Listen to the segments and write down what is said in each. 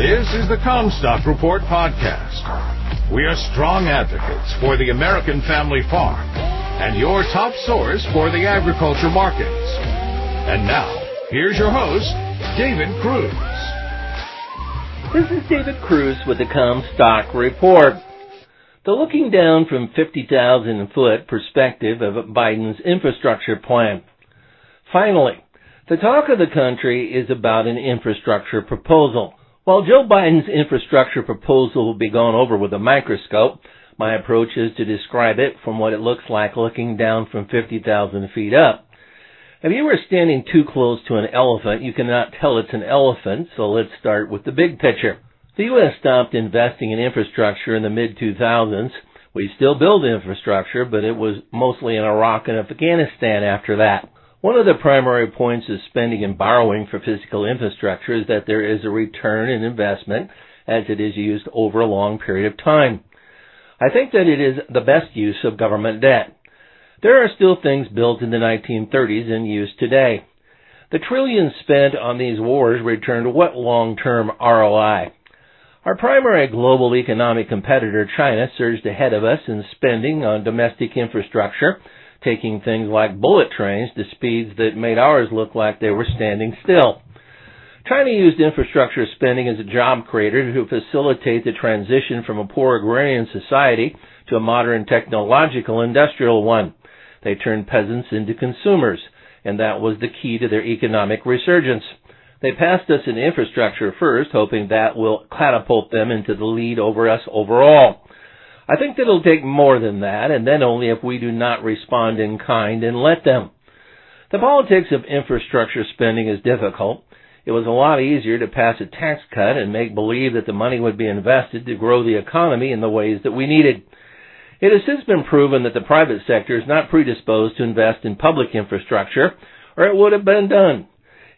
This is the Comstock Report podcast. We are strong advocates for the American family farm and your top source for the agriculture markets. And now, here's your host, David Cruz. This is David Cruz with the Comstock Report. The looking down from 50,000-foot perspective of Biden's infrastructure plan. Finally, the talk of the country is about an infrastructure proposal. While Joe Biden's infrastructure proposal will be gone over with a microscope, my approach is to describe it from what it looks like looking down from 50,000 feet up. If you were standing too close to an elephant, you cannot tell it's an elephant, so let's start with the big picture. The U.S. stopped investing in infrastructure in the mid-2000s. We still build infrastructure, but it was mostly in Iraq and Afghanistan after that. One of the primary points of spending and borrowing for physical infrastructure is that there is a return in investment as it is used over a long period of time. I think that it is the best use of government debt. There are still things built in the 1930s in use today. The trillions spent on these wars return to what long-term ROI? Our primary global economic competitor, China, surged ahead of us in spending on domestic infrastructure, taking things like bullet trains to speeds that made ours look like they were standing still. China used infrastructure spending as a job creator to facilitate the transition from a poor agrarian society to a modern technological industrial one. They turned peasants into consumers, and that was the key to their economic resurgence. They passed us in infrastructure first, hoping that will catapult them into the lead over us overall. I think that it'll take more than that, and then only if we do not respond in kind and let them. The politics of infrastructure spending is difficult. It was a lot easier to pass a tax cut and make believe that the money would be invested to grow the economy in the ways that we needed. It has since been proven that the private sector is not predisposed to invest in public infrastructure, or it would have been done.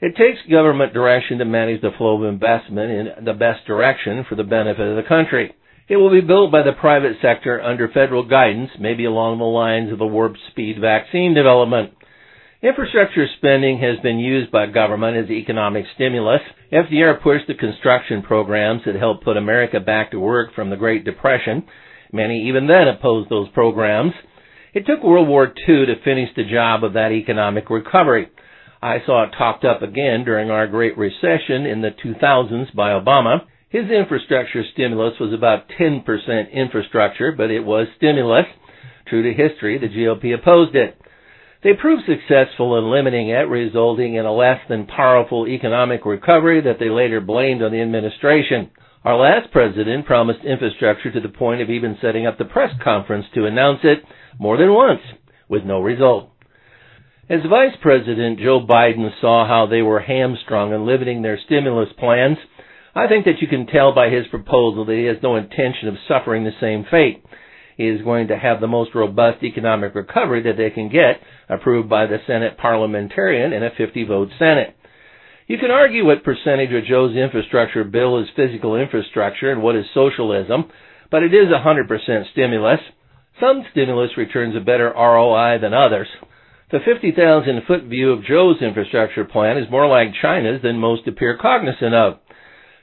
It takes government direction to manage the flow of investment in the best direction for the benefit of the country. It will be built by the private sector under federal guidance, maybe along the lines of the Warp Speed vaccine development. Infrastructure spending has been used by government as economic stimulus. FDR pushed the construction programs that helped put America back to work from the Great Depression. Many even then opposed those programs. It took World War II to finish the job of that economic recovery. I saw it talked up again during our Great Recession in the 2000s by Obama. His infrastructure stimulus was about 10% infrastructure, but it was stimulus. True to history, the GOP opposed it. They proved successful in limiting it, resulting in a less than powerful economic recovery that they later blamed on the administration. Our last president promised infrastructure to the point of even setting up the press conference to announce it more than once, with no result. As Vice President Joe Biden saw how they were hamstrung in limiting their stimulus plans, I think that you can tell by his proposal that he has no intention of suffering the same fate. He is going to have the most robust economic recovery that they can get, approved by the Senate parliamentarian in a 50-vote Senate. You can argue what percentage of Joe's infrastructure bill is physical infrastructure and what is socialism, but it is 100% stimulus. Some stimulus returns a better ROI than others. The 50,000-foot view of Joe's infrastructure plan is more like China's than most appear cognizant of.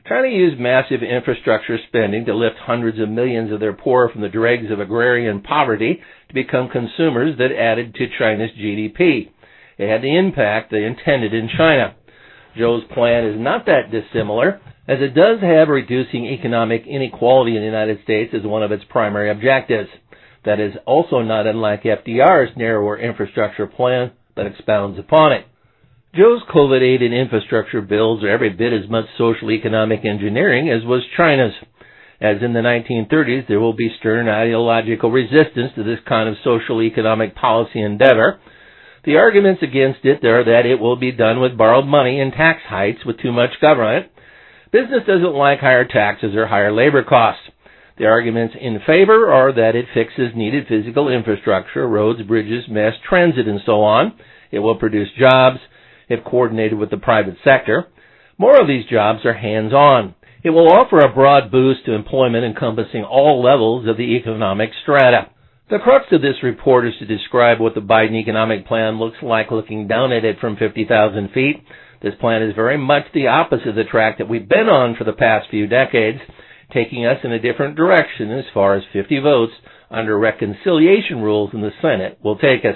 China used massive infrastructure spending to lift hundreds of millions of their poor from the dregs of agrarian poverty to become consumers that added to China's GDP. It had the impact they intended in China. Joe's plan is not that dissimilar, as it does have reducing economic inequality in the United States as one of its primary objectives. That is also not unlike FDR's narrower infrastructure plan, but expounds upon it. Joe's COVID aid and infrastructure bills are every bit as much social economic engineering as was China's. As in the 1930s, there will be stern ideological resistance to this kind of social economic policy endeavor. The arguments against it are that it will be done with borrowed money and tax hikes with too much government. Business doesn't like higher taxes or higher labor costs. The arguments in favor are that it fixes needed physical infrastructure, roads, bridges, mass transit, and so on. It will produce jobs if coordinated with the private sector. More of these jobs are hands-on. It will offer a broad boost to employment encompassing all levels of the economic strata. The crux of this report is to describe what the Biden economic plan looks like looking down at it from 50,000 feet, This plan is very much the opposite of the track that we've been on for the past few decades, taking us in a different direction as far as 50 votes under reconciliation rules in the Senate will take us.